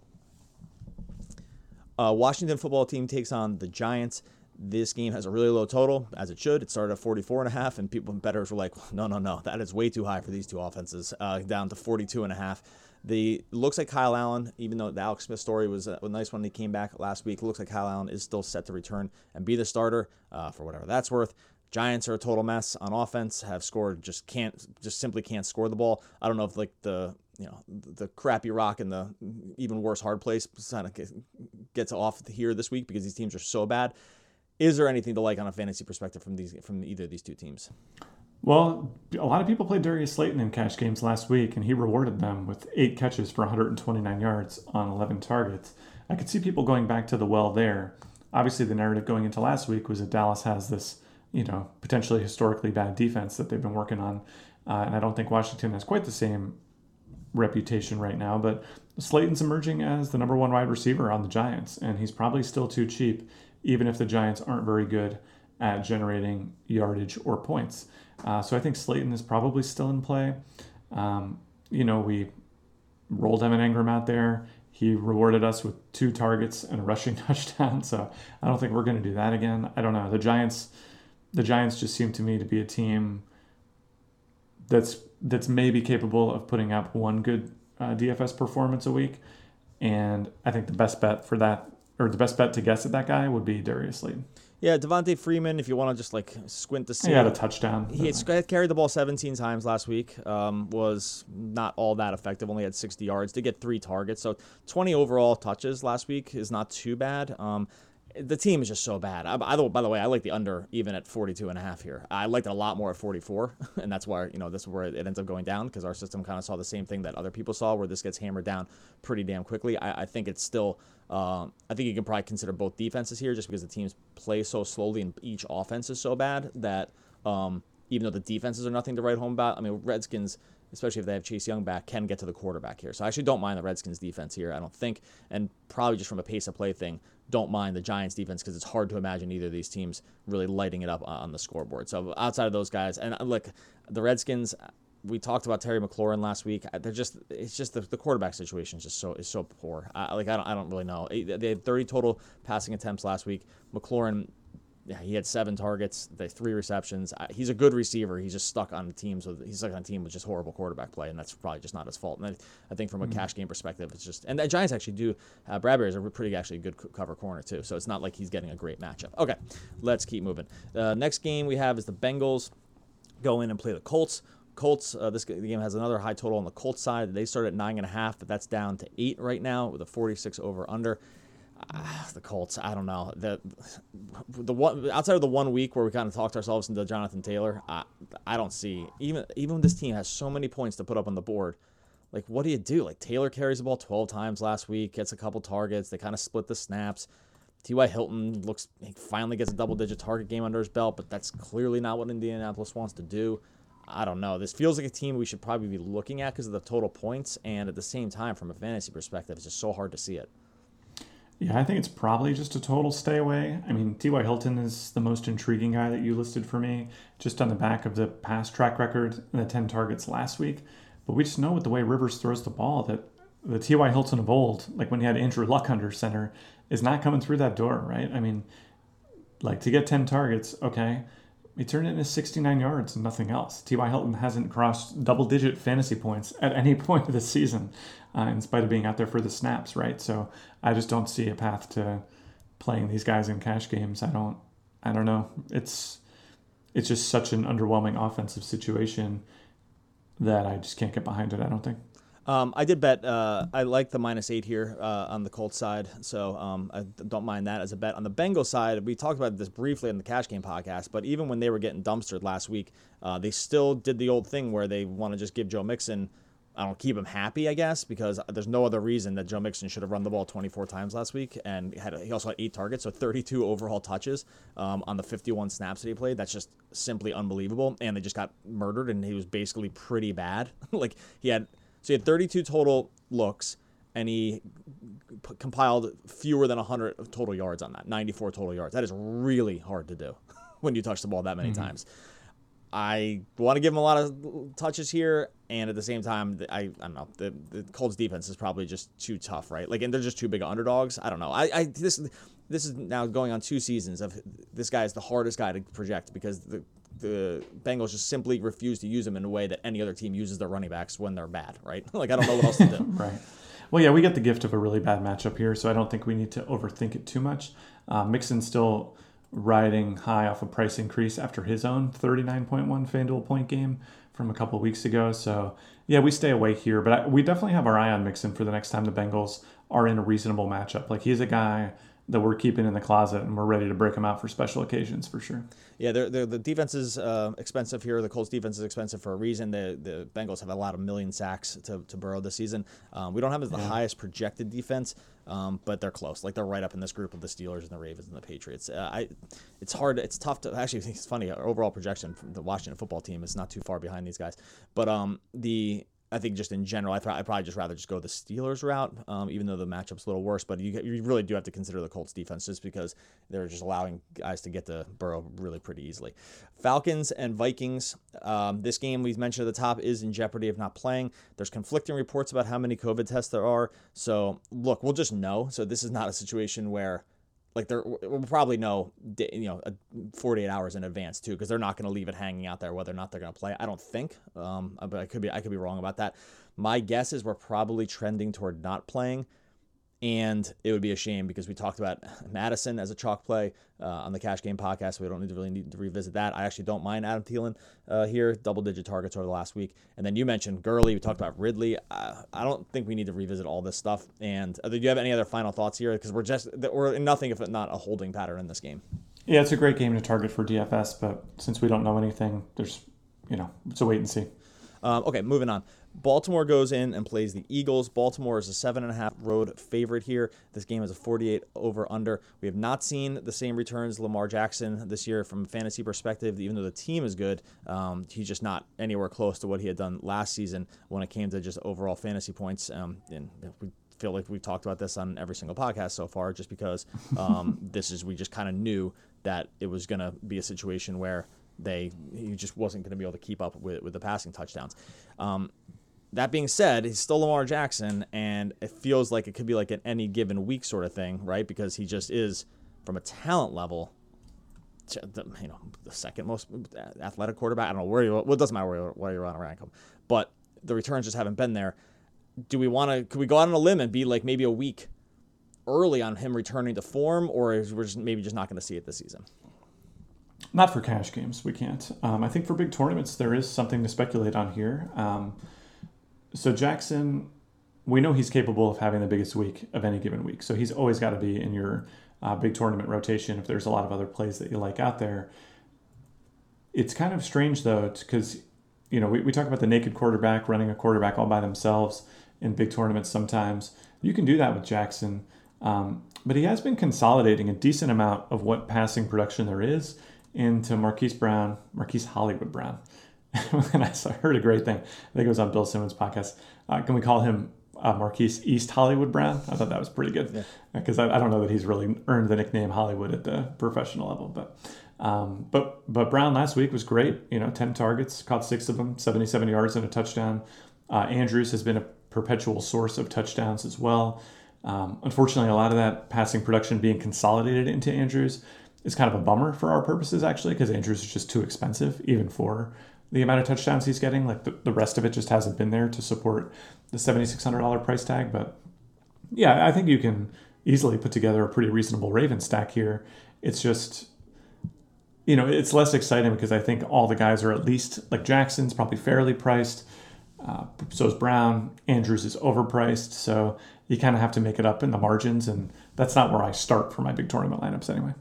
Washington football team takes on the Giants. This game has a really low total, as it should. It started at 44.5, and bettors were like, no, that is way too high for these two offenses, down to 42.5. It looks like Kyle Allen, even though the Alex Smith story was a nice one when he came back last week, looks like Kyle Allen is still set to return and be the starter for whatever that's worth. Giants are a total mess on offense, have scored, just simply can't score the ball. I don't know if the crappy rock and the even worse hard place kind of gets off here this week because these teams are so bad. Is there anything to like on a fantasy perspective from either of these two teams? Well, a lot of people played Darius Slayton in cash games last week, and he rewarded them with 8 catches for 129 yards on 11 targets. I could see people going back to the well there. Obviously, the narrative going into last week was that Dallas has this, potentially historically bad defense that they've been working on, and I don't think Washington has quite the same reputation right now, but Slayton's emerging as the number 1 wide receiver on the Giants, and he's probably still too cheap, even if the Giants aren't very good at generating yardage or points. So I think Slayton is probably still in play. We rolled Evan Engram out there. He rewarded us with 2 targets and a rushing touchdown. So I don't think we're going to do that again. I don't know. The Giants just seem to me to be a team that's maybe capable of putting up one good DFS performance a week. And I think the best bet for that, or the best bet to guess at that guy, would be Darius Slayton. Yeah, Devontae Freeman, if you want to just squint to see. He had a touchdown. He had carried the ball 17 times last week, was not all that effective, only had 60 yards, did get 3 targets. So 20 overall touches last week is not too bad. The team is just so bad. By the way, I like the under even at 42.5 here. I liked it a lot more at 44, and that's why this is where it ends up going down because our system kind of saw the same thing that other people saw, where this gets hammered down pretty damn quickly. I think it's still. I think you can probably consider both defenses here, just because the teams play so slowly and each offense is so bad that even though the defenses are nothing to write home about, I mean Redskins especially if they have Chase Young back, can get to the quarterback here. So I actually don't mind the Redskins defense here, I don't think. And probably just from a pace of play thing, don't mind the Giants defense because it's hard to imagine either of these teams really lighting it up on the scoreboard. So outside of those guys, and look, the Redskins, we talked about Terry McLaurin last week. They're just, it's just the quarterback situation is just so poor. I don't really know. They had 30 total passing attempts last week. McLaurin, he had 7 targets, 3 receptions. He's a good receiver. He's just stuck on teams with just horrible quarterback play, and that's probably just not his fault. And I think from a cash game perspective, it's just, and the Giants actually do. Bradbury is a good cover corner too, so it's not like he's getting a great matchup. Okay, let's keep moving. Next game we have is the Bengals go in and play the Colts. This game has another high total on the Colts side. They started at 9.5, but that's down to 8 right now with a 46 over under. The Colts, I don't know. The one outside of the 1 week where we kind of talked ourselves into Jonathan Taylor, I don't see even when this team has so many points to put up on the board. Like, what do you do? Like, Taylor carries the ball 12 times last week, gets a couple targets. They kind of split the snaps. T.Y. Hilton finally gets a double-digit target game under his belt, but that's clearly not what Indianapolis wants to do. I don't know. This feels like a team we should probably be looking at because of the total points, and at the same time, from a fantasy perspective, it's just so hard to see it. Yeah, I think it's probably just a total stay away. I mean, T.Y. Hilton is the most intriguing guy that you listed for me, just on the back of the past track record and the 10 targets last week. But we just know with the way Rivers throws the ball that the T.Y. Hilton of old, like when he had Andrew Luck under center, is not coming through that door, right? I mean, like, to get 10 targets, okay, he turned it into 69 yards and nothing else. T.Y. Hilton hasn't crossed double-digit fantasy points at any point of the season, in spite of being out there for the snaps, right? So I just don't see a path to playing these guys in cash games. I don't know. It's just such an underwhelming offensive situation that I just can't get behind it, I don't think. I did bet. I like the -8 here on the Colts side, so I don't mind that as a bet. On the Bengals side, we talked about this briefly in the Cash Game podcast, but even when they were getting dumpstered last week, they still did the old thing where they want to just give Joe Mixon, keep him happy, I guess, because there's no other reason that Joe Mixon should have run the ball 24 times last week, and he also had 8 targets, so 32 overall touches on the 51 snaps that he played. That's just simply unbelievable, and they just got murdered, and he was basically pretty bad. So he had 32 total looks, and he compiled fewer than 100 total yards on that, 94 total yards. That is really hard to do when you touch the ball that many times. I want to give him a lot of touches here, and at the same time, I don't know. The Colts defense is probably just too tough, right? Like, and they're just too big of underdogs. I don't know. This is now going on 2 seasons of this guy is the hardest guy to project because the Bengals just simply refuse to use him in a way that any other team uses their running backs when they're bad, right? Like, I don't know what else to do. Right. Well, yeah, we get the gift of a really bad matchup here, so I don't think we need to overthink it too much. Mixon's still riding high off a price increase after his own 39.1 FanDuel point game from a couple weeks ago. So, yeah, we stay away here, but we definitely have our eye on Mixon for the next time the Bengals are in a reasonable matchup. Like, he's a guy that we're keeping in the closet, and we're ready to break them out for special occasions for sure. Yeah, the defense is expensive here. The Colts defense is expensive for a reason. The Bengals have a lot of million sacks to Burrow this season. We don't have the highest projected defense, but they're close. Like, they're right up in this group with the Steelers and the Ravens and the Patriots. It's hard. It's tough to actually. It's funny. Our overall projection from the Washington football team is not too far behind these guys, but I think just in general, I'd probably just rather just go the Steelers route, even though the matchup's a little worse. But you really do have to consider the Colts defense just because they're just allowing guys to get to Burrow really pretty easily. Falcons and Vikings. This game we've mentioned at the top is in jeopardy of not playing. There's conflicting reports about how many COVID tests there are. So, look, we'll just know. So this is not a situation where we'll probably know, 48 hours in advance too, because they're not going to leave it hanging out there whether or not they're going to play. I don't think, but I could be wrong about that. My guess is we're probably trending toward not playing, and it would be a shame because we talked about Madison as a chalk play on the Cash Game podcast. So we don't need to revisit that. I actually don't mind Adam Thielen here, double-digit targets over the last week. And then you mentioned Gurley. We talked about Ridley. I don't think we need to revisit all this stuff. And do you have any other final thoughts here? Because we're in nothing if not a holding pattern in this game. Yeah, it's a great game to target for DFS, but since we don't know anything, it's a wait and see. Okay, moving on. Baltimore goes in and plays the Eagles. Baltimore is a 7.5 road favorite here. This game is a 48 over-under. We have not seen the same returns Lamar Jackson this year from a fantasy perspective. Even though the team is good, he's just not anywhere close to what he had done last season when it came to just overall fantasy points. And we feel like we've talked about this on every single podcast so far just because we just kind of knew that it was going to be a situation where he just wasn't going to be able to keep up with the passing touchdowns. That being said, he's still Lamar Jackson, and it feels like it could be like an any given week sort of thing, right? Because he just is, from a talent level, the second most athletic quarterback. I don't know where you. Well, it doesn't matter where you're on a rank him, but the returns just haven't been there. Do we want to? Could we go out on a limb and be like maybe a week early on him returning to form, or we're just maybe just not going to see it this season? Not for cash games, we can't. I think for big tournaments, there is something to speculate on here. So Jackson, we know he's capable of having the biggest week of any given week. So he's always got to be in your big tournament rotation if there's a lot of other plays that you like out there. It's kind of strange, though, because, we talk about the naked quarterback, running a quarterback all by themselves in big tournaments sometimes. You can do that with Jackson. But he has been consolidating a decent amount of what passing production there is into Marquise Hollywood Brown. And I heard a great thing. I think it was on Bill Simmons' podcast. Can we call him Marquise East Hollywood Brown? I thought that was pretty good because I don't know that he's really earned the nickname Hollywood at the professional level. But Brown last week was great. 10 targets, caught 6 of them, 77 yards and a touchdown. Andrews has been a perpetual source of touchdowns as well. Unfortunately, a lot of that passing production being consolidated into Andrews is kind of a bummer for our purposes, actually, because Andrews is just too expensive, even for the amount of touchdowns he's getting. Like the rest of it just hasn't been there to support the $7,600 price tag. But yeah, I think you can easily put together a pretty reasonable Ravens stack here. It's just, it's less exciting because I think all the guys are at least, like Jackson's probably fairly priced. So is Brown. Andrews is overpriced. So you kind of have to make it up in the margins. And that's not where I start for my big tournament lineups anyway.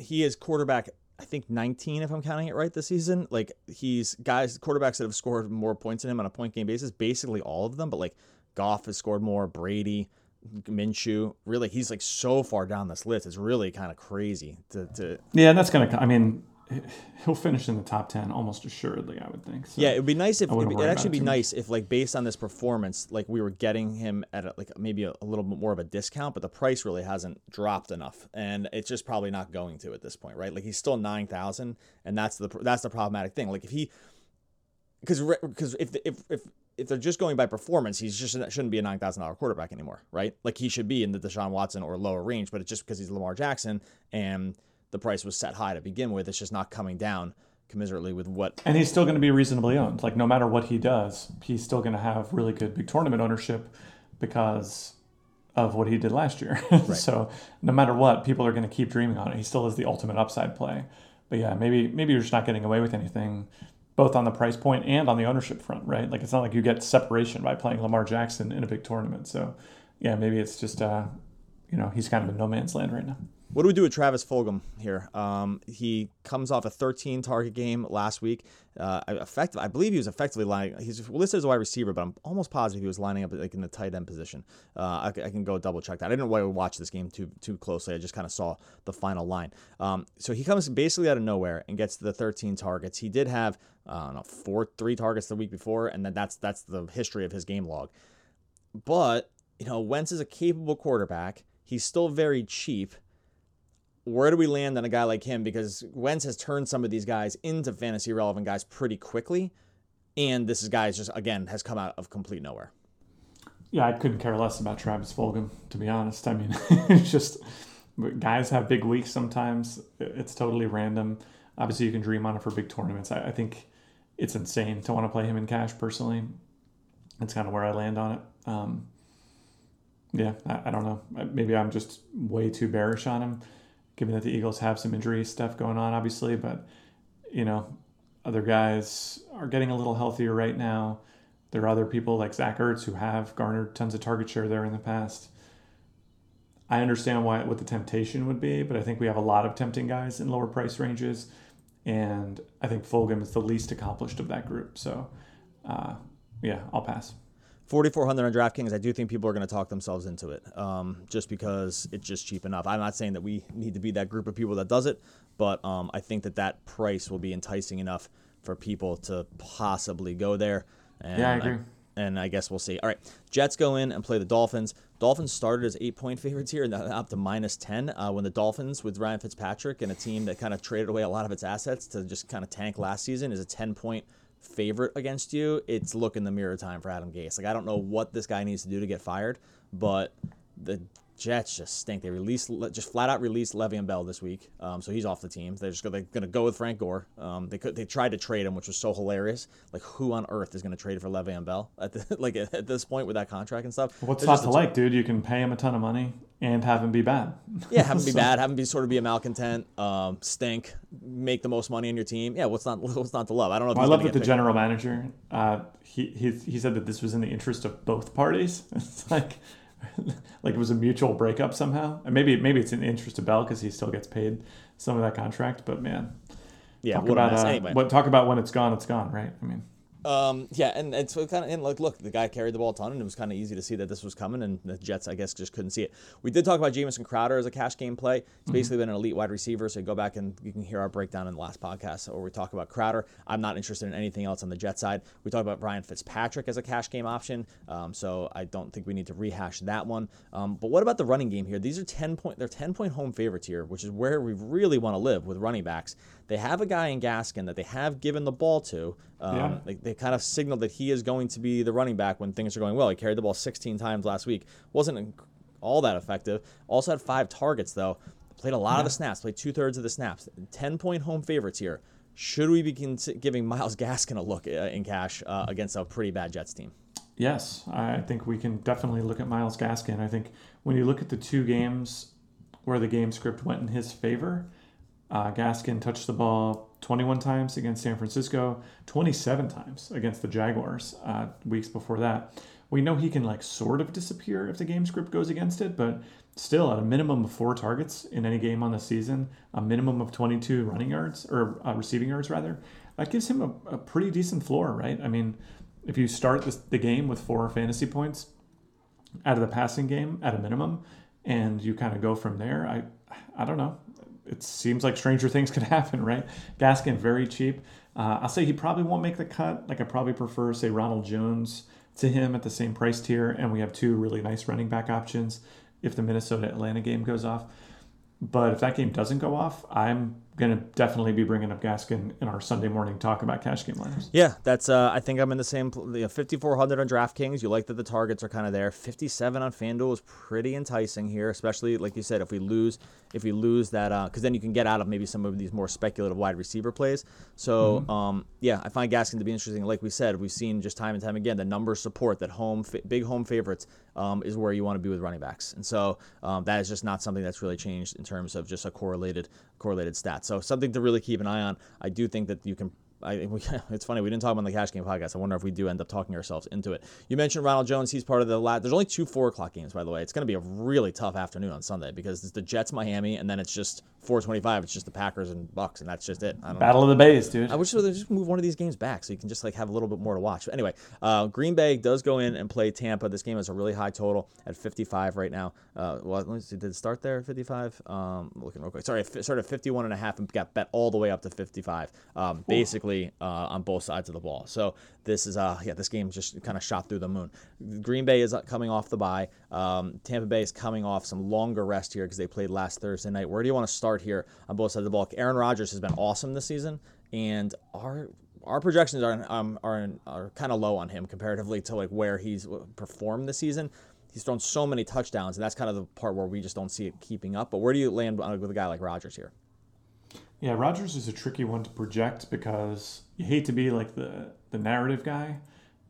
He is quarterback, I think 19, if I'm counting it right, this season. Like, quarterbacks that have scored more points than him on a point game basis, basically all of them. But like Goff has scored more, Brady, Minshew. Really, he's like so far down this list. It's really kind of crazy to. Yeah, and that's going to, he'll finish in the top 10 almost assuredly, I would think. So yeah, it'd be nice if it'd actually be nice if like based on this performance, like we were getting him at maybe a little bit more of a discount, but the price really hasn't dropped enough, and it's just probably not going to at this point, right? Like he's still 9,000, and that's the problematic thing. Like if he, because if they're just going by performance, he just shouldn't be a $9,000 quarterback anymore, right? Like he should be in the Deshaun Watson or lower range, but it's just because he's Lamar Jackson and the price was set high to begin with. It's just not coming down commensurately with what. And he's still going to be reasonably owned. Like no matter what he does, he's still going to have really good big tournament ownership because of what he did last year. Right. So no matter what, people are going to keep dreaming on it. He still is the ultimate upside play. But yeah, maybe you're just not getting away with anything, both on the price point and on the ownership front, right? Like it's not like you get separation by playing Lamar Jackson in a big tournament. So yeah, maybe it's just he's kind of in no man's land right now. What do we do with Travis Fulgham here? He comes off a 13-target game last week. I believe he was effectively lining. He's listed as a wide receiver, but I'm almost positive he was lining up like in the tight end position. I can go double check that. I didn't really watch this game too closely. I just kind of saw the final line. So he comes basically out of nowhere and gets the 13 targets. He did have 3 targets the week before, and that's the history of his game log. But Wentz is a capable quarterback. He's still very cheap. Where do we land on a guy like him? Because Wentz has turned some of these guys into fantasy relevant guys pretty quickly. And this guy just, again, has come out of complete nowhere. Yeah, I couldn't care less about Travis Fulgham, to be honest. It's just guys have big weeks sometimes. It's totally random. Obviously, you can dream on it for big tournaments. I think it's insane to want to play him in cash personally. That's kind of where I land on it. Yeah, I don't know. Maybe I'm just way too bearish on him, given that the Eagles have some injury stuff going on, obviously. But, other guys are getting a little healthier right now. There are other people like Zach Ertz who have garnered tons of target share there in the past. I understand what the temptation would be, but I think we have a lot of tempting guys in lower price ranges. And I think Fulgham is the least accomplished of that group. So I'll pass. 4,400 on DraftKings, I do think people are going to talk themselves into it just because it's just cheap enough. I'm not saying that we need to be that group of people that does it, but I think that price will be enticing enough for people to possibly go there. And yeah, I agree. And I guess we'll see. All right, Jets go in and play the Dolphins. Dolphins started as 8-point favorites here and up to minus 10 when the Dolphins, with Ryan Fitzpatrick and a team that kind of traded away a lot of its assets to just kind of tank last season, is a 10-point favorite against you. It's look in the mirror time for Adam Gase. Like, I don't know what this guy needs to do to get fired, but the Jets just stink. They flat out released Le'Veon Bell this week, so he's off the team. They're going to go with Frank Gore. They tried to trade him, which was so hilarious. Like, who on earth is going to trade for Le'Veon Bell at this point with that contract and stuff? What's not to like, dude? You can pay him a ton of money and have him be bad. Yeah, have him be bad. Have him be sort of be a malcontent, stink, make the most money on your team. Yeah, what's not to love? I don't know. If I love that the general manager. He said that this was in the interest of both parties. It's like. Like it was a mutual breakup somehow, and maybe it's in the interest of Bell because he still gets paid some of that contract. But man, yeah, talk about when it's gone, right? I mean, and it's so kind of look, the guy carried the ball a ton, and it was kind of easy to see that this was coming, and the Jets, I guess, just couldn't see it. We did talk about Jamison Crowder as a cash game play. He's basically been an elite wide receiver, so you go back and you can hear our breakdown in the last podcast where we talk about Crowder. I'm not interested in anything else on the Jets side. We talked about Ryan Fitzpatrick as a cash game option, so I don't think we need to rehash that one. But what about the running game here? These are 10-point. They're 10-point home favorites here, which is where we really want to live with running backs. They have a guy in Gaskin that they have given the ball to. They kind of signaled that he is going to be the running back when things are going well. He carried the ball 16 times last week. Wasn't all that effective. Also had 5 targets, though. Played a lot of the snaps. Played 2/3 of the snaps. 10-point home favorites here. Should we be giving Myles Gaskin a look in cash against a pretty bad Jets team? Yes. I think we can definitely look at Myles Gaskin. I think when you look at the two games where the game script went in his favor, Gaskin touched the ball 21 times against San Francisco, 27 times against the Jaguars weeks before that. We know he can sort of disappear if the game script goes against it, but still at a minimum of 4 targets in any game on the season, a minimum of 22 receiving yards rather. That gives him a pretty decent floor, right? I mean, if you start the game with 4 fantasy points out of the passing game at a minimum, and you kind of go from there, I don't know. It seems like stranger things could happen, right? Gaskin, very cheap. I'll say he probably won't make the cut. I probably prefer, say, Ronald Jones to him at the same price tier, and we have 2 really nice running back options if the Minnesota-Atlanta game goes off. But if that game doesn't go off, I'm going to definitely be bringing up Gaskin in our Sunday morning talk about cash game liners. Yeah, that's. I think I'm in the same. 5,400 on DraftKings. You like that the targets are kind of there. 57 on FanDuel is pretty enticing here, especially like you said, if we lose that, because then you can get out of maybe some of these more speculative wide receiver plays. So I find Gaskin to be interesting. Like we said, we've seen just time and time again the numbers support that big home favorites is where you want to be with running backs, and so that is just not something that's really changed in terms of just a correlated stat. So something to really keep an eye on. I do think that you can. It's funny, we didn't talk about the cash game podcast. I wonder if we do end up talking ourselves into it. You mentioned Ronald Jones. He's part of the last. There's only 2 4:00 games, by the way. It's going to be a really tough afternoon on Sunday because it's the Jets, Miami, and then it's just 4:25. It's just the Packers and Bucks, and that's just it. Battle of the Bays, dude. I wish they just move one of these games back so you can just have a little bit more to watch. But anyway, Green Bay does go in and play Tampa. This game is a really high total at 55 right now. Let me see. Did it start there at 55? Looking real quick. Sorry, it started at 51.5 and got bet all the way up to 55. Basically. On both sides of the ball. So this is this game just kind of shot through the moon. Green Bay is coming off the bye. Tampa Bay is coming off some longer rest here because they played last Thursday night. Where do you want to start here on both sides of the ball? Aaron Rodgers has been awesome this season, and our projections are kind of low on him comparatively to where he's performed this season. He's thrown so many touchdowns, and that's kind of the part where we just don't see it keeping up. But where do you land with a guy like Rodgers here? Yeah, Rodgers is a tricky one to project because you hate to be the narrative guy,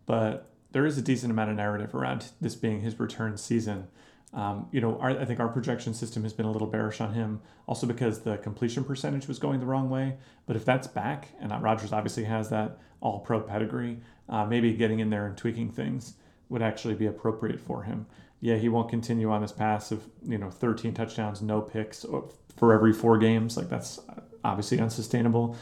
but there is a decent amount of narrative around this being his return season. I think our projection system has been a little bearish on him, also because the completion percentage was going the wrong way. But if that's back, and Rodgers obviously has that all-pro pedigree, maybe getting in there and tweaking things would actually be appropriate for him. Yeah, he won't continue on this path of 13 touchdowns, no picks for every 4 games. That's obviously unsustainable,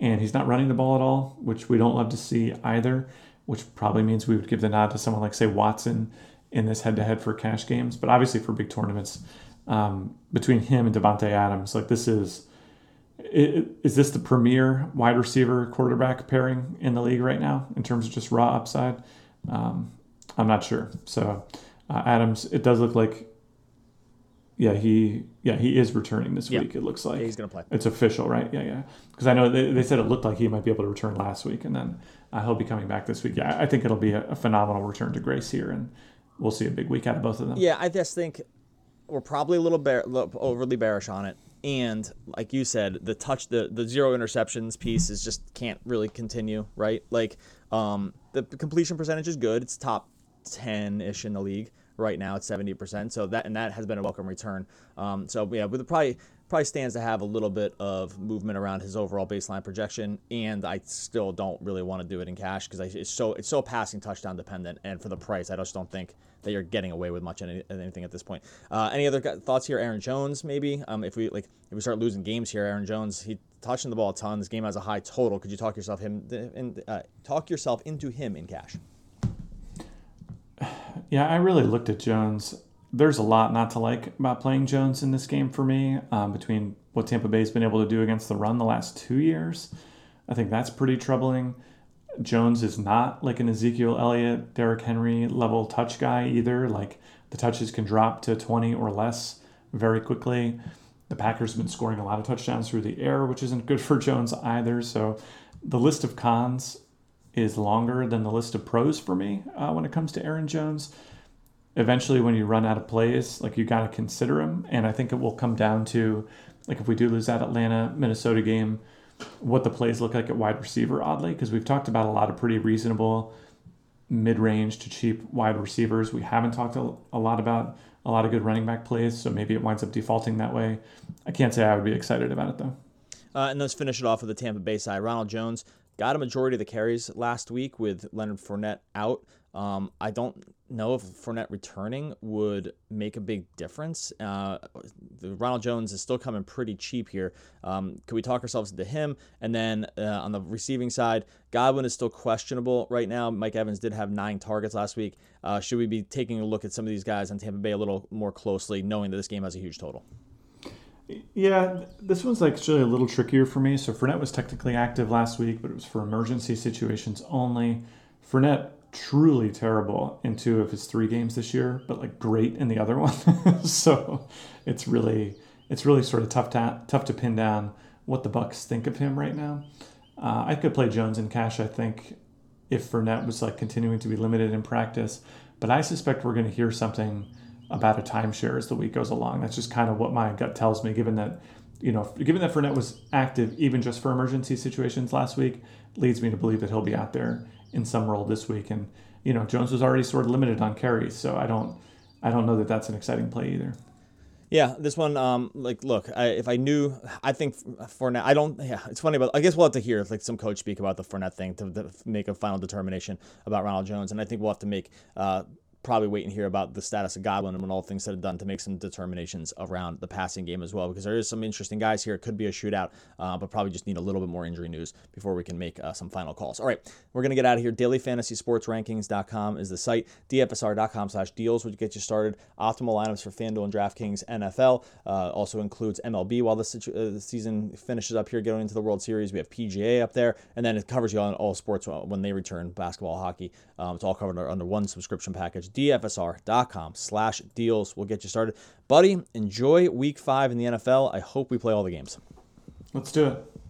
and he's not running the ball at all, which we don't love to see either. which probably means we would give the nod to someone like, say, Watson in this head-to-head for cash games. But obviously for big tournaments, between him and Devontae Adams, like this is this the premier wide receiver quarterback pairing in the league right now in terms of just raw upside? I'm not sure. So Adams, it does look like, he is returning this week. It looks like he's going to play. It's official, right? Yeah. Because I know they said it looked like he might be able to return last week, and then he'll be coming back this week. Yeah, I think it'll be a phenomenal return to grace here, and we'll see a big week out of both of them. Yeah, I just think we're probably a little overly bearish on it. And like you said, the zero interceptions piece is just can't really continue, right? Like the completion percentage is good. It's top 10-ish in the league right now. It's 70%. So that has been a welcome return. But it probably stands to have a little bit of movement around his overall baseline projection. And I still don't really want to do it in cash because it's so passing touchdown dependent. And for the price, I just don't think that you're getting away with much anything at this point. Any other thoughts here? Aaron Jones, maybe. If we start losing games here, Aaron Jones, he touching the ball a ton. This game has a high total. Could you talk yourself into him in cash? Yeah, I really looked at Jones. There's a lot not to like about playing Jones in this game for me. Between what Tampa Bay's been able to do against the run the last 2 years, I think that's pretty troubling. Jones is not like an Ezekiel Elliott, Derrick Henry level touch guy either. Like the touches can drop to 20 or less very quickly. The Packers have been scoring a lot of touchdowns through the air, which isn't good for Jones either. So the list of cons is longer than the list of pros for me when it comes to Aaron Jones. Eventually, when you run out of plays, like you got to consider him. And I think it will come down to, like if we do lose that Atlanta-Minnesota game, what the plays look like at wide receiver, oddly, because we've talked about a lot of pretty reasonable mid-range to cheap wide receivers. We haven't talked a lot about a lot of good running back plays, so maybe it winds up defaulting that way. I can't say I would be excited about it, though. And let's finish it off with the Tampa Bay side. Ronald Jones got a majority of the carries last week with Leonard Fournette out. I don't know if Fournette returning would make a big difference. Ronald Jones is still coming pretty cheap here. Could we talk ourselves into him? And then on the receiving side, Godwin is still questionable right now. Mike Evans did have 9 targets last week. Should we be taking a look at some of these guys on Tampa Bay a little more closely, knowing that this game has a huge total? Yeah, this one's actually a little trickier for me. So Fournette was technically active last week, but it was for emergency situations only. Fournette, truly terrible in 2 of his 3 games this year, but like great in the other one. So it's really sort of tough to pin down what the Bucks think of him right now. I could play Jones in cash, I think, if Fournette was like continuing to be limited in practice, but I suspect we're going to hear something about a timeshare as the week goes along. That's just kind of what my gut tells me, given that Fournette was active even just for emergency situations last week, leads me to believe that he'll be out there in some role this week. And, Jones was already sort of limited on carries, so I don't know that that's an exciting play either. Yeah, this one, I think Fournette, it's funny, but I guess we'll have to hear some coach speak about the Fournette thing to make a final determination about Ronald Jones. And I think we'll have to make, probably wait and hear about the status of Godwin and when all things said and done to make some determinations around the passing game as well, because there is some interesting guys here. It could be a shootout, but probably just need a little bit more injury news before we can make some final calls. All right, we're going to get out of here. DailyFantasySportsRankings.com is the site. DFSR.com/deals would get you started. Optimal lineups for FanDuel and DraftKings NFL. Also includes MLB while the season finishes up here, going into the World Series. We have PGA up there, and then it covers you on all sports when they return, basketball, hockey. It's all covered under one subscription package. DFSR.com/deals will get you started. Buddy, enjoy week 5 in the NFL. I hope we play all the games. Let's do it.